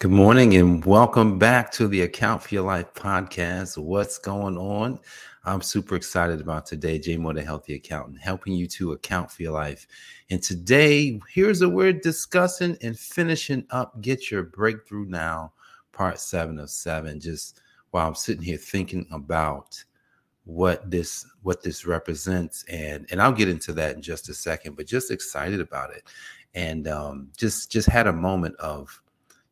Good morning and welcome back to the Account for Your Life podcast. What's going on? I'm super excited about today. Jay Moore, the Healthy Accountant, helping you to account for your life. And today, here's what we're discussing and finishing up. Get Your Breakthrough Now, part 7 of 7. Just while I'm sitting here thinking about what this represents. And I'll get into that in just a second, but just excited about it. And just had a moment of,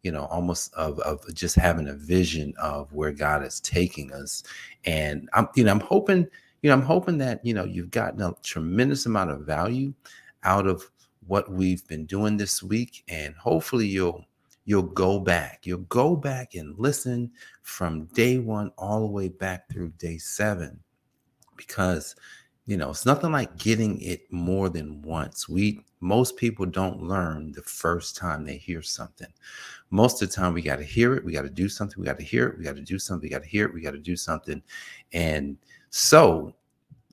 you know, almost of just having a vision of where God is taking us. And I'm hoping that, you know, you've gotten a tremendous amount of value out of what we've been doing this week. And hopefully you'll go back. You'll go back and listen from day 1 all the way back through day 7, because, you know, it's nothing like getting it more than once. Most people don't learn the first time they hear something. Most of the time, we got to hear it. We got to do something. We got to hear it. We got to do something. We got to hear it. We got to do something. And so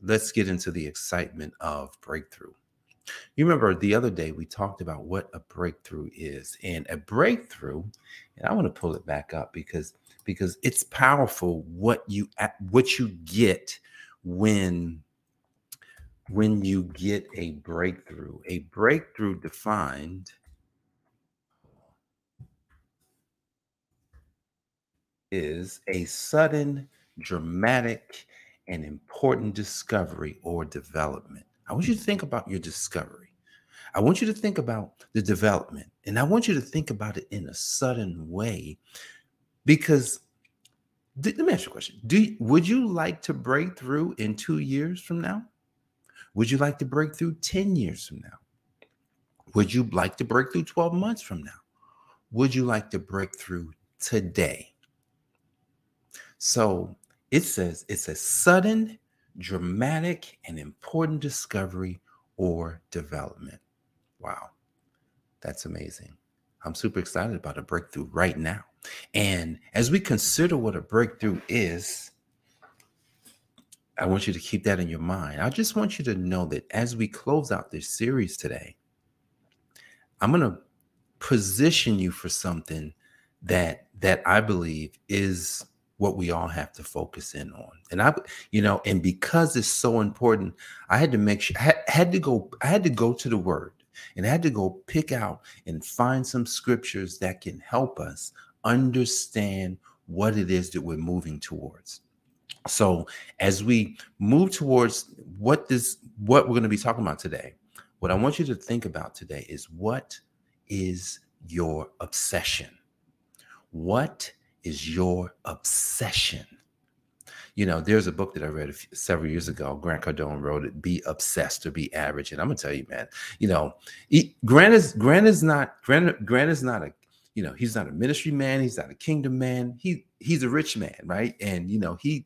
let's get into the excitement of breakthrough. You remember the other day we talked about what a breakthrough is. And a breakthrough, and I want to pull it back up because it's powerful what you get when you get a breakthrough defined is a sudden, dramatic, and important discovery or development. I want you to think about your discovery. I want you to think about the development, and I want you to think about it in a sudden way, because let me ask you a question. Would you like to break through in 2 years from now? Would you like to break through 10 years from now? Would you like to break through 12 months from now? Would you like to break through today? So it says it's a sudden, dramatic, and important discovery or development. Wow, that's amazing. I'm super excited about a breakthrough right now. And as we consider what a breakthrough is, I want you to keep that in your mind. I just want you to know that as we close out this series today, I'm going to position you for something that I believe is what we all have to focus in on. And I because it's so important, I had to make sure I had to go to the Word, and I had to go pick out and find some scriptures that can help us understand what it is that we're moving towards. So as we move towards what we're going to be talking about today, what I want you to think about today is, what is your obsession? What is your obsession? You know, there's a book that I read several years ago. Grant Cardone wrote it, Be Obsessed or Be Average. And I'm going to tell you, man, you know, Grant is not a, you know, he's not a ministry man. He's not a kingdom man. He's a rich man, right? And, you know, he's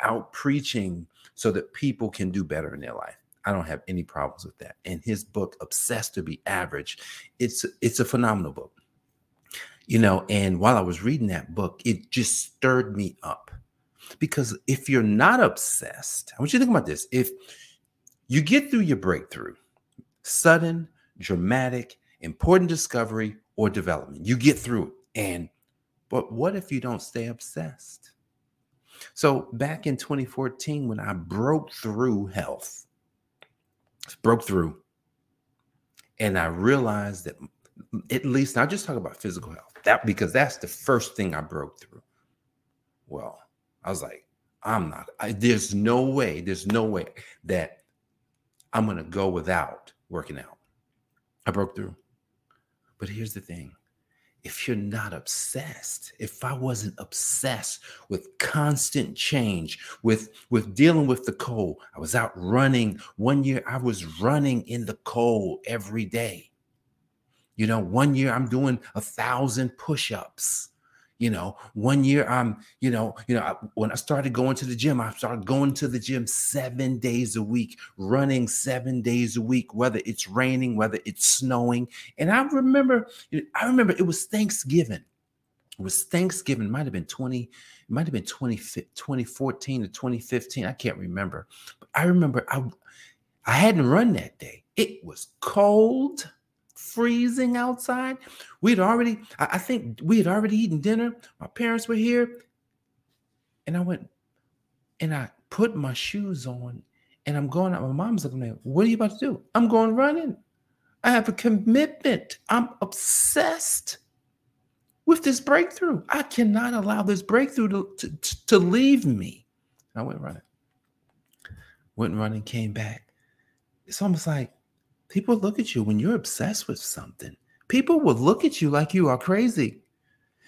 out preaching so that people can do better in their life. I don't have any problems with that. And his book, Obsessed to Be Average, it's a phenomenal book. You know, and while I was reading that book, it just stirred me up. Because if you're not obsessed, I want you to think about this. If you get through your breakthrough, sudden, dramatic, important discovery or development, you get through it. But what if you don't stay obsessed? So back in 2014, when I broke through health, and I realized that, at least, I'll just talk about physical health, because that's the first thing I broke through. Well, I was like, there's no way that I'm going to go without working out. I broke through. But here's the thing. If you're not obsessed, if I wasn't obsessed with constant change, with dealing with the cold, I was out running. 1 year, I was running in the cold every day. You know, 1 year I'm doing 1,000 push-ups. You know, 1 year I'm, when I started going to the gym, 7 days a week, running 7 days a week, whether it's raining, whether it's snowing. And I remember it was Thanksgiving. It might have been 2014 to 2015. I can't remember. But I remember I hadn't run that day. It was cold. freezing outside. I think we had already eaten dinner. My parents were here. And I went and I put my shoes on and I'm going out. My mom's looking at me. What are you about to do? I'm going running. I have a commitment. I'm obsessed with this breakthrough. I cannot allow this breakthrough to leave me. I went running. Went running, came back. It's almost like people look at you when you're obsessed with something. People will look at you like you are crazy.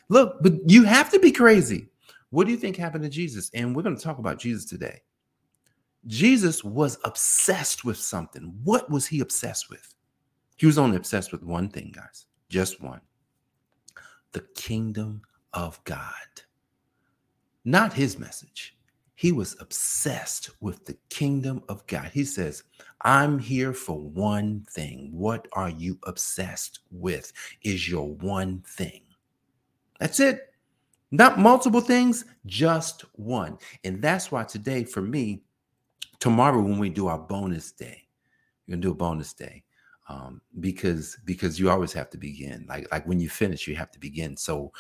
Look, but you have to be crazy. What do you think happened to Jesus? And we're going to talk about Jesus today. Jesus was obsessed with something. What was he obsessed with? He was only obsessed with one thing, guys. Just one. The kingdom of God. Not his message. He was obsessed with the kingdom of God. He says, I'm here for one thing. What are you obsessed with is your one thing. That's it. Not multiple things, just one. And that's why today for me, tomorrow when we do our bonus day, you're going to do a bonus day because you always have to begin. Like when you finish, you have to begin. So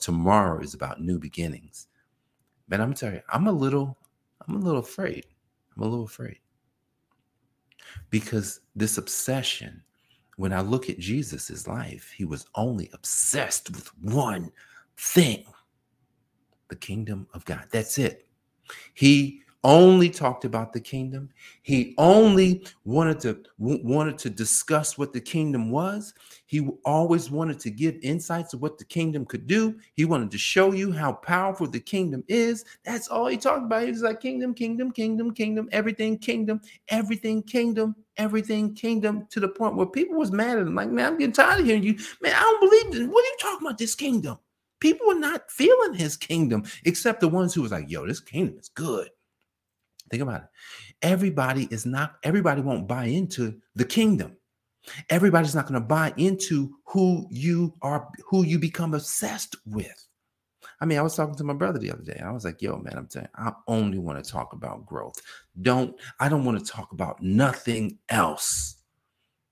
tomorrow is about new beginnings. Man, I'm telling you, I'm a little afraid. I'm a little afraid. Because this obsession, when I look at Jesus' life, he was only obsessed with one thing, the kingdom of God. That's it. He only talked about the kingdom. He only wanted to discuss what the kingdom was. He always wanted to give insights of what the kingdom could do. He wanted to show you how powerful the kingdom is. That's all he talked about. He was like kingdom, everything kingdom, to the point where people was mad at him. Like, man, I'm getting tired of hearing you. Man, I don't believe this. What are you talking about, this kingdom? People were not feeling his kingdom, except the ones who was like, yo, this kingdom is good. Think about it. Everybody won't buy into the kingdom. Everybody's not going to buy into who you are, who you become obsessed with. I mean, I was talking to my brother the other day. I was like, yo, man, I'm telling you, I only want to talk about growth. I don't want to talk about nothing else.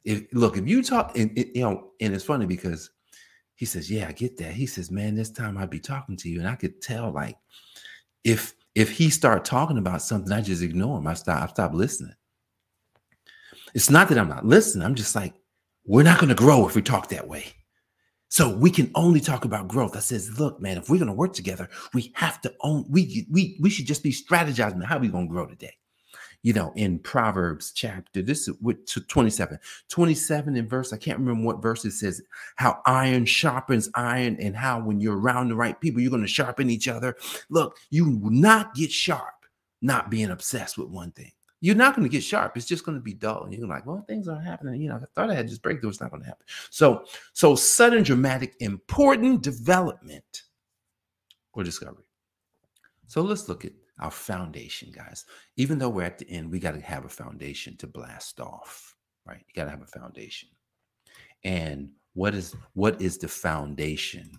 If you talk, and it's funny because he says, yeah, I get that. He says, man, this time I'd be talking to you and I could tell, like, if he started talking about something, I just ignore him. I stop listening. It's not that I'm not listening. I'm just like, we're not going to grow if we talk that way. So we can only talk about growth. I says, look, man, if we're going to work together, we have to own. We should just be strategizing how we're going to grow today. You know, in Proverbs chapter, this is 27 in verse. I can't remember what verse it says, how iron sharpens iron and how when you're around the right people, you're going to sharpen each other. Look, you will not get sharp not being obsessed with one thing. You're not going to get sharp. It's just going to be dull. And you're like, well, things aren't happening. You know, I thought I had this breakthrough. It's not going to happen. So sudden, dramatic, important development or discovery. So let's look at our foundation, guys. Even though we're at the end, we got to have a foundation to blast off, right? You got to have a foundation. And what is the foundation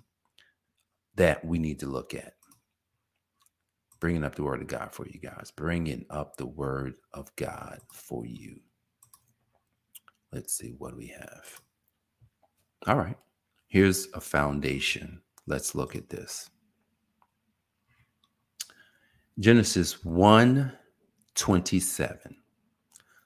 that we need to look at? Bringing up the word of God for you guys. Bringing up the word of God for you. Let's see what we have. All right. Here's a foundation. Let's look at this. Genesis 1:27.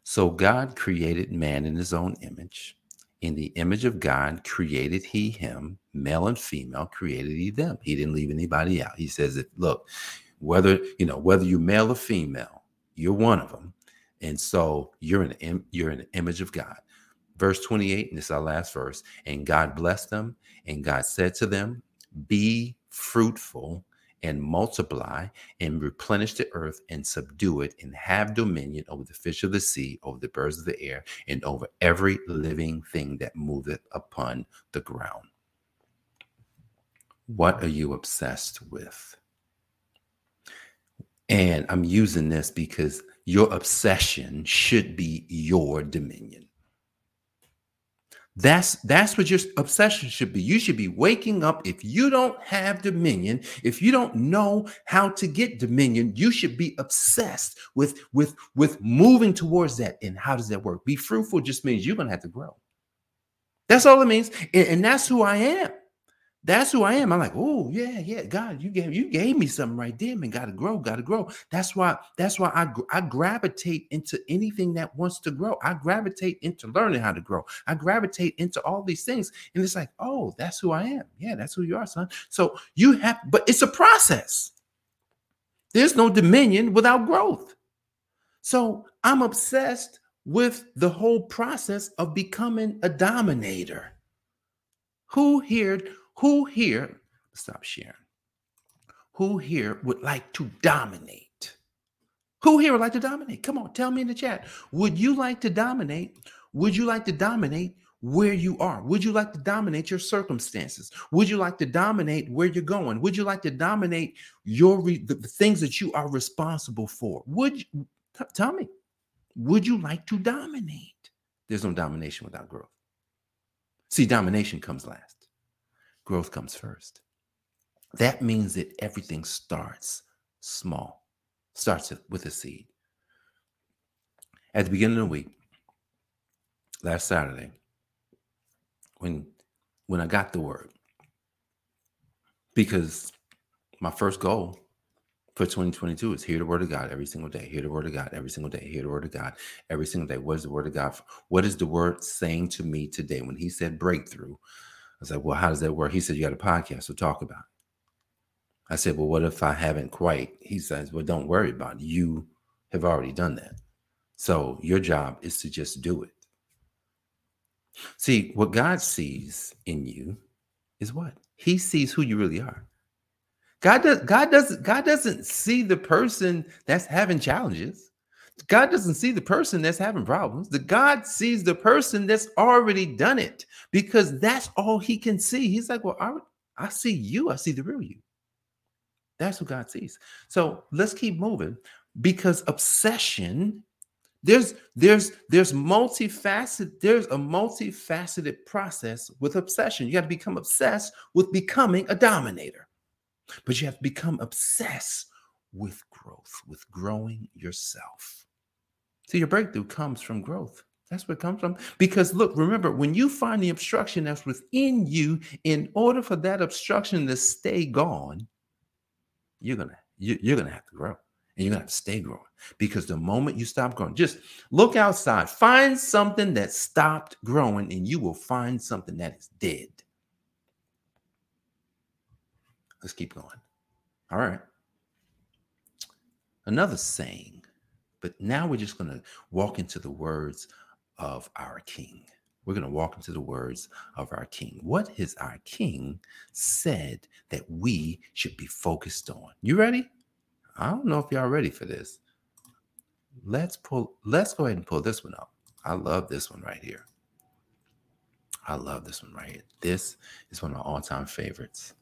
So God created man in his own image. In the image of God created he him. Male and female created he them. He didn't leave anybody out. He says, that, look, whether you're male or female, you're one of them. And so you're in the image of God. Verse 28, and this is our last verse. And God blessed them, and God said to them, be fruitful and multiply and replenish the earth and subdue it and have dominion over the fish of the sea, over the birds of the air, and over every living thing that moveth upon the ground. What are you obsessed with? And I'm using this because your obsession should be your dominion. That's what your obsession should be. You should be waking up. If you don't have dominion, if you don't know how to get dominion, you should be obsessed with moving towards that. And how does that work? Be fruitful just means you're going to have to grow. That's all it means. And that's who I am. That's who I am. I'm like, oh, yeah, God, you gave me something right there, man. Got to grow. That's why I gravitate into anything that wants to grow. I gravitate into learning how to grow. I gravitate into all these things. And it's like, oh, that's who I am. Yeah, that's who you are, son. So but it's a process. There's no dominion without growth. So I'm obsessed with the whole process of becoming a dominator. Who here, stop sharing, who here would like to dominate? Who here would like to dominate? Come on, tell me in the chat. Would you like to dominate? Would you like to dominate where you are? Would you like to dominate your circumstances? Would you like to dominate where you're going? Would you like to dominate the things that you are responsible for? Tell me, would you like to dominate? There's no domination without growth. See, domination comes last. Growth comes first. That means that everything starts small, starts with a seed. At the beginning of the week, last Saturday, when I got the word, because my first goal for 2022 is hear the word of God every single day, hear the word of God every single day, hear the word of God every single day. What is the word of God? What is the word saying to me today? When he said breakthrough, I was like, well, how does that work? He said, you got a podcast, so talk about it. I said, well, what if I haven't quite? He says, well, don't worry about it. You have already done that. So your job is to just do it. See, what God sees in you is what? He sees who you really are. God doesn't see the person that's having challenges. God doesn't see the person that's having problems. God sees the person that's already done it, because that's all he can see. He's like, well, I see you. I see the real you. That's what God sees. So let's keep moving, because obsession, there's a multifaceted process with obsession. You got to become obsessed with becoming a dominator, but you have to become obsessed with growth, with growing yourself. So your breakthrough comes from growth. That's where it comes from. Because look, remember, when you find the obstruction that's within you, in order for that obstruction to stay gone, you're gonna have to grow, and you're gonna have to stay growing. Because the moment you stop growing, just look outside, find something that stopped growing, and you will find something that is dead. Let's keep going. All right. Another saying, but now we're just going to walk into the words of our King. We're going to walk into the words of our King. What has our King said that we should be focused on? You ready? I don't know if y'all ready for this. Let's go ahead and pull this one up. I love this one right here. This is one of my all-time favorites.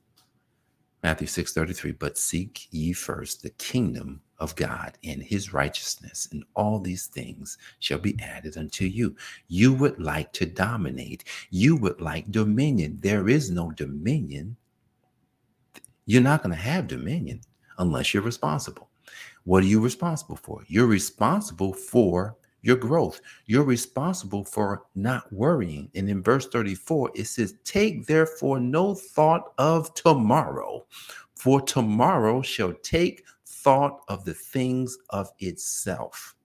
Matthew 6:33, but seek ye first the kingdom of God and his righteousness, and all these things shall be added unto you. You would like to dominate. You would like dominion. There is no dominion. You're not going to have dominion unless you're responsible. What are you responsible for? You're responsible for your growth. You're responsible for not worrying. And in verse 34, it says, take therefore no thought of tomorrow, for tomorrow shall take thought of the things of itself.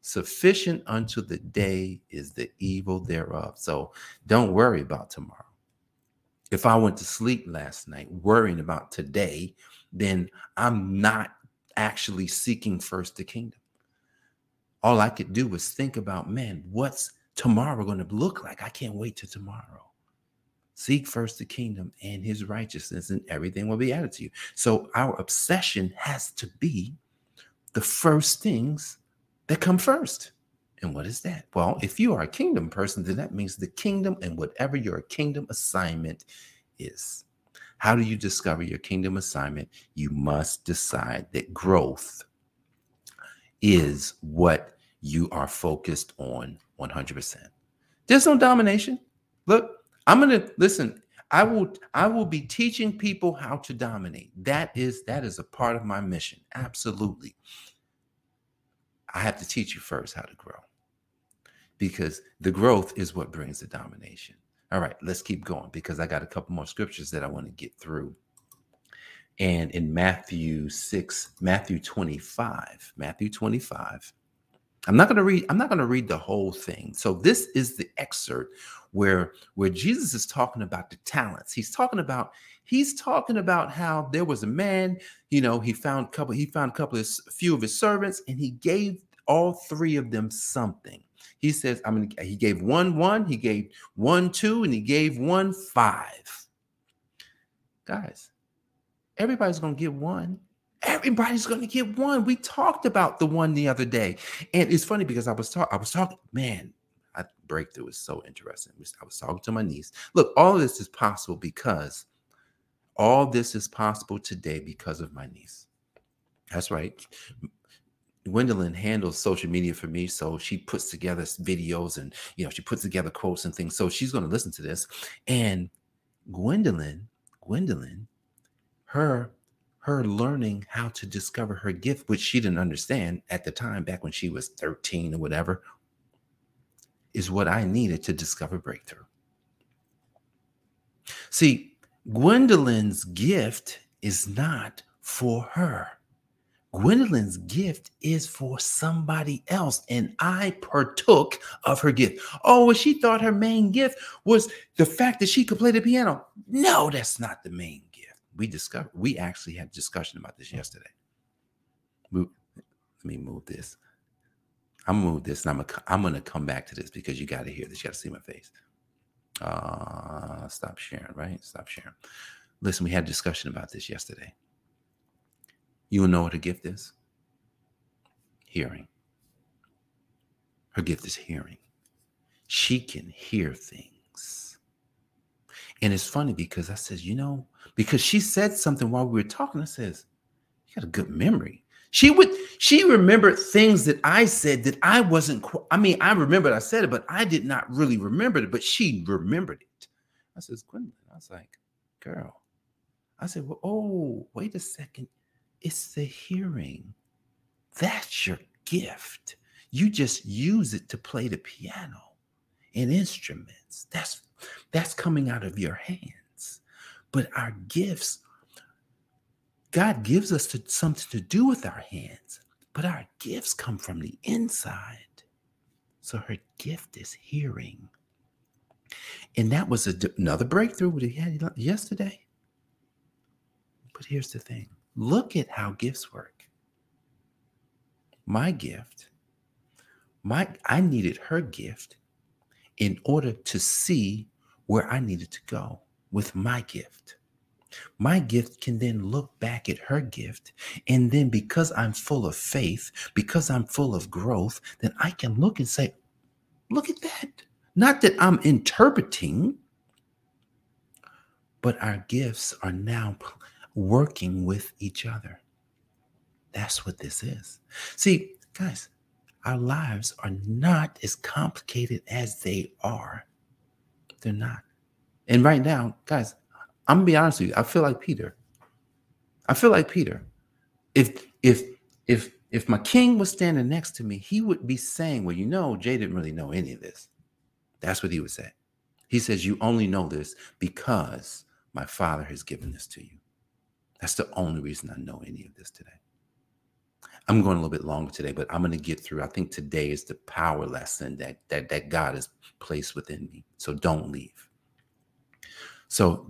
Sufficient unto the day is the evil thereof. So don't worry about tomorrow. If I went to sleep last night worrying about today, then I'm not actually seeking first the kingdom. All I could do was think about, man, what's tomorrow going to look like? I can't wait till tomorrow. Seek first the kingdom and his righteousness, and everything will be added to you. So our obsession has to be the first things that come first. And what is that? Well, if you are a kingdom person, then that means the kingdom and whatever your kingdom assignment is. How do you discover your kingdom assignment? You must decide that growth is what you are focused on 100%. There's no domination. Look, listen. I will be teaching people how to dominate. That is a part of my mission. Absolutely. I have to teach you first how to grow, because the growth is what brings the domination. All right, let's keep going because I got a couple more scriptures that I want to get through. And in Matthew 25, I'm not going to read the whole thing. So this is the excerpt where Jesus is talking about the talents. He's talking about how there was a man, he found a few of his servants, and he gave all three of them something. He says, he gave one, he gave 1 2, and he gave 1 5. Guys, everybody's going to get one. Everybody's going to get one. We talked about the one the other day. And it's funny because I was talking, man, breakthrough is so interesting. I was talking to my niece. Look, all this is possible today because of my niece. That's right. Gwendolyn handles social media for me. So she puts together videos and, she puts together quotes and things. So she's going to listen to this. And Gwendolyn, her learning how to discover her gift, which she didn't understand at the time, back when she was 13 or whatever, is what I needed to discover breakthrough. See, Gwendolyn's gift is not for her. Gwendolyn's gift is for somebody else, and I partook of her gift. Oh, she thought her main gift was the fact that she could play the piano. No, that's not the main gift. We actually had a discussion about this yesterday. Let me move this. I'm going to move this, and I'm going to come back to this because you got to hear this. You got to see my face. Stop sharing, right? Stop sharing. Listen, we had a discussion about this yesterday. You know what her gift is? Hearing. Her gift is hearing. She can hear things. And it's funny because I says, because she said something while we were talking. I says, you got a good memory. She remembered things that I said that I wasn't, I remembered I said it, but I did not really remember it, but she remembered it. I says, Gwendolyn, I was like, girl. I said, well, oh, wait a second. It's the hearing. That's your gift. You just use it to play the piano and instruments. That's coming out of your hands. But our gifts, God gives us something to do with our hands, but our gifts come from the inside. So her gift is hearing. And that was another breakthrough we had yesterday. But here's the thing. Look at how gifts work. My gift, I needed her gift in order to see where I needed to go with my gift. My gift can then look back at her gift. And then because I'm full of faith, because I'm full of growth, then I can look and say, look at that. Not that I'm interpreting, but our gifts are now working with each other. That's what this is. See, guys, our lives are not as complicated as they are. They're not. And right now, guys, I'm going to be honest with you. I feel like Peter. If my king was standing next to me, he would be saying, well, Jay didn't really know any of this. That's what he would say. He says, you only know this because my Father has given this to you. That's the only reason I know any of this today. I'm going a little bit longer today, but I'm going to get through. I think today is the power lesson that God has placed within me. So don't leave. So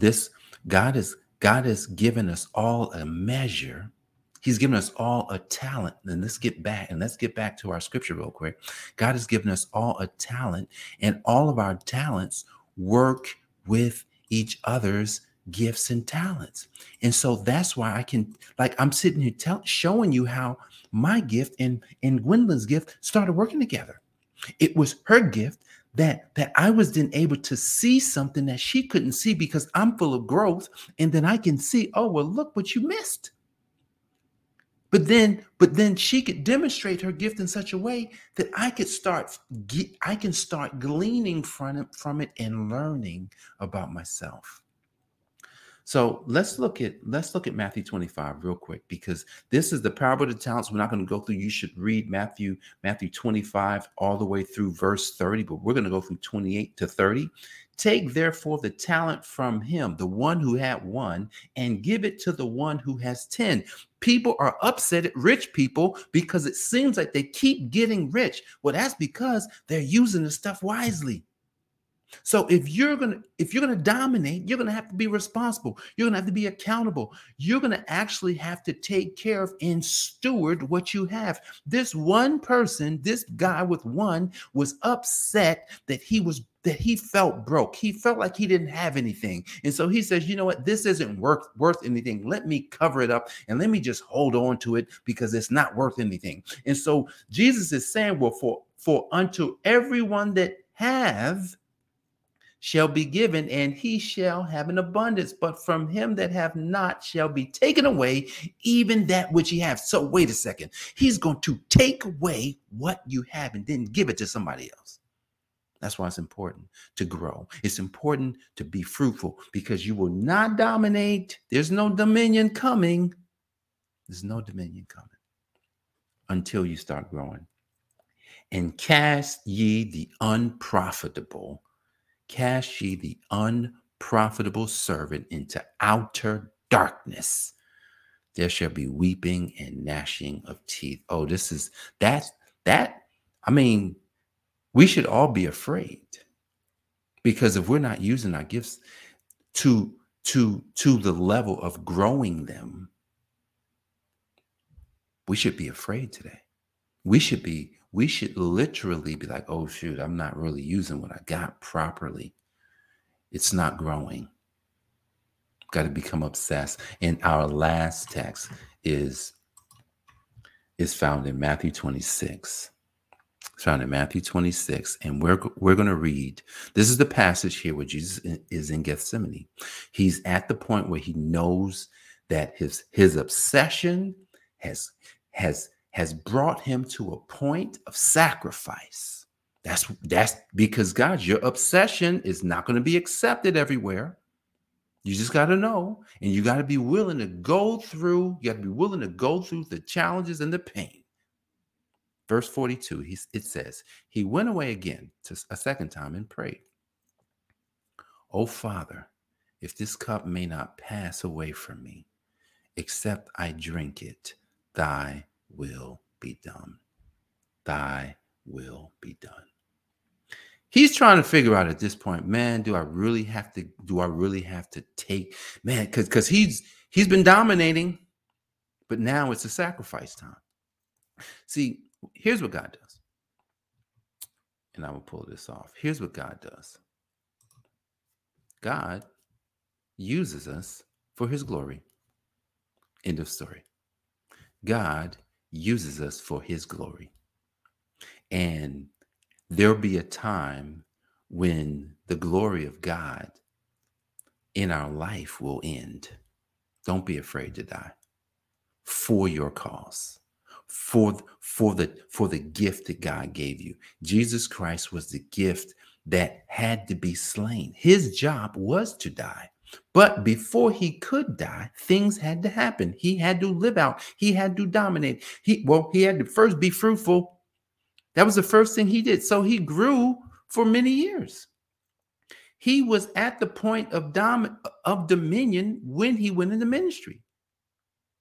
God has given us all a measure. He's given us all a talent. And let's get back to our scripture real quick. God has given us all a talent, and all of our talents work with each other's gifts and talents. And so that's why I can, I'm sitting here showing you how my gift and Gwendolyn's gift started working together. It was her gift that I was then able to see something that she couldn't see because I'm full of growth. And then I can see, oh, well, look what you missed. But then she could demonstrate her gift in such a way that I can start gleaning from it and learning about myself. So let's look at Matthew 25 real quick, because this is the parable of the talents. We're not going to go through. You should read Matthew 25 all the way through verse 30, but we're going to go from 28 to 30. Take therefore the talent from him, the one who had one, and give it to the one who has 10. People are upset at rich people because it seems like they keep getting rich. Well, that's because they're using the stuff wisely. So if you're gonna dominate, you're gonna have to be responsible. You're gonna have to be accountable. You're gonna actually have to take care of and steward what you have. This one person, this guy with one, was upset that he felt broke. He felt like he didn't have anything. And so he says, you know what? This isn't worth anything. Let me cover it up and let me just hold on to it because it's not worth anything. And so Jesus is saying, well, for unto everyone that hath shall be given, and he shall have an abundance. But from him that have not shall be taken away even that which he hath. So wait a second. He's going to take away what you have and then give it to somebody else. That's why it's important to grow. It's important to be fruitful, because you will not dominate. There's no dominion coming. There's no dominion coming until you start growing. And cast ye the unprofitable servant into outer darkness. There shall be weeping and gnashing of teeth. Oh, this is that. I mean, we should all be afraid, because if we're not using our gifts to the level of growing them, we should be afraid today. We should literally be like, oh, shoot, I'm not really using what I got properly. It's not growing. Got to become obsessed. And our last text is found in Matthew 26. It's found in Matthew 26. And we're going to read. This is the passage here where Jesus is in Gethsemane. He's at the point where he knows that his obsession has brought him to a point of sacrifice. That's because, guys, your obsession is not going to be accepted everywhere. You just got to know, and you got to be willing to go through. You got to be willing to go through the challenges and the pain. Verse 42, it says, he went away again a second time and prayed, "O Father, if this cup may not pass away from me, except I drink it, thy will be done. Thy will be done." He's trying to figure out at this point, man, do I really have to take, man, because he's been dominating, but now it's a sacrifice time. See, here's what God does. And I will pull this off. Here's what God does. God uses us for his glory. End of story. God uses us for his glory. And there'll be a time when the glory of God in our life will end. Don't be afraid to die for your cause, for the gift that God gave you. Jesus Christ was the gift that had to be slain. His job was to die. But before he could die, things had to happen. He had to live out. He had to dominate. He had to first be fruitful. That was the first thing he did. So he grew for many years. He was at the point of dominion when he went into ministry.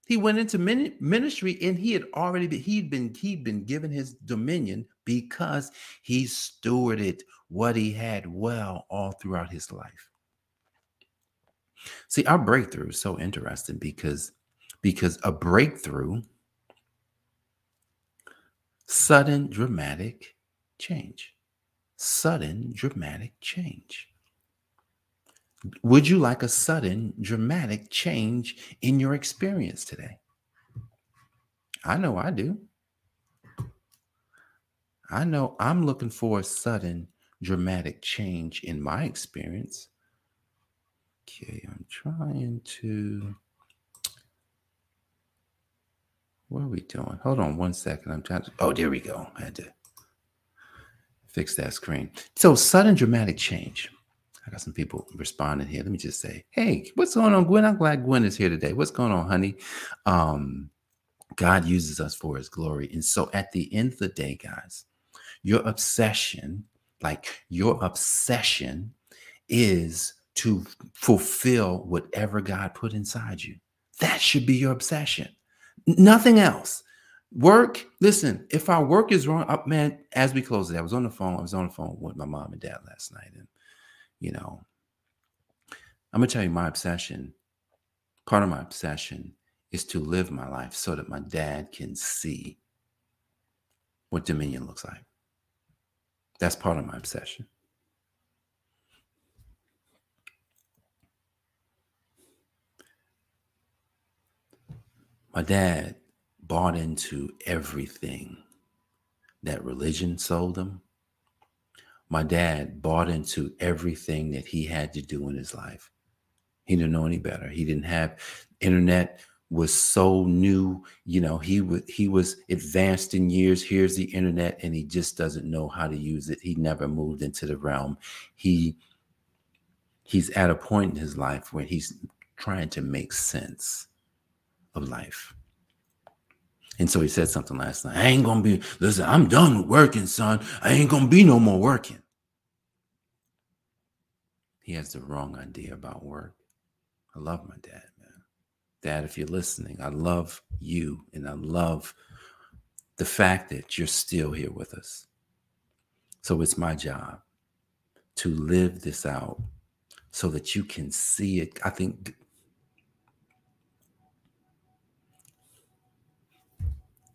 He went into ministry, and he'd been given his dominion because he stewarded what he had well all throughout his life. See, our breakthrough is so interesting because a breakthrough, sudden, dramatic change. Would you like a sudden, dramatic change in your experience today? I know I do. I know I'm looking for a sudden, dramatic change in my experience. Okay, I'm trying to, what are we doing? Hold on one second. I'm trying to, oh, there we go. I had to fix that screen. So sudden dramatic change. I got some people responding here. Let me just say, hey, what's going on, Gwen? I'm glad Gwen is here today. What's going on, honey? God uses us for his glory. And so at the end of the day, guys, your obsession is to fulfill whatever God put inside you. That should be your obsession. Nothing else. Work. Listen, if our work is wrong, man, as we close it, I was on the phone with my mom and dad last night. And, you know, I'm going to tell you my obsession. Part of my obsession is to live my life so that my dad can see what dominion looks like. That's part of my obsession. My dad bought into everything that religion sold him. My dad bought into everything that he had to do in his life. He didn't know any better. He didn't have internet. Was so new, you know, he was advanced in years. Here's the internet, and he just doesn't know how to use it. He never moved into the realm. He's at a point in his life where he's trying to make sense of life. And so he said something last night. Listen, I'm done with working, son. I ain't gonna be no more working. He has the wrong idea about work. I love my dad. Dad, if you're listening, I love you, and I love the fact that you're still here with us. So it's my job to live this out so that you can see it. I think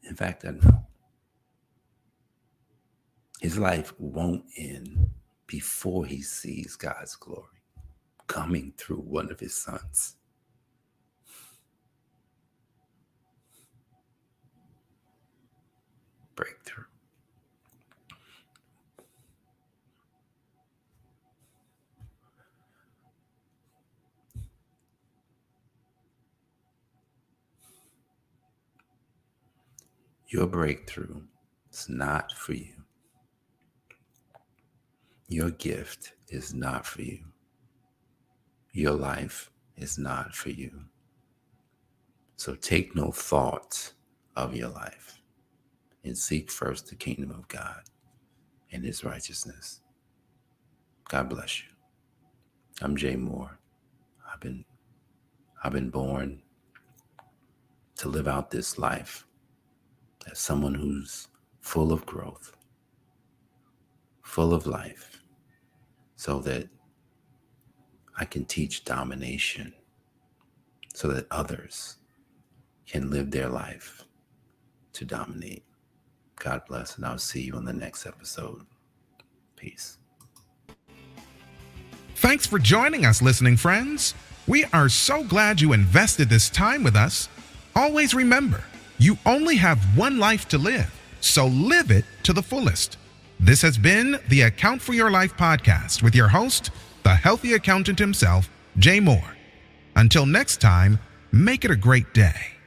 in fact I know his life won't end before he sees God's glory coming through one of his sons. Breakthrough. Your breakthrough is not for you. Your gift is not for you. Your life is not for you. So take no thought of your life. And seek first the kingdom of God and his righteousness. God bless you. I'm Jay Moore. I've been born to live out this life as someone who's full of growth, full of life, so that I can teach domination, so that others can live their life to dominate. God bless, and I'll see you on the next episode. Peace. Thanks for joining us, listening friends. We are so glad you invested this time with us. Always remember, you only have one life to live, so live it to the fullest. This has been the Account for Your Life podcast with your host, the healthy accountant himself, Jay Moore. Until next time, make it a great day.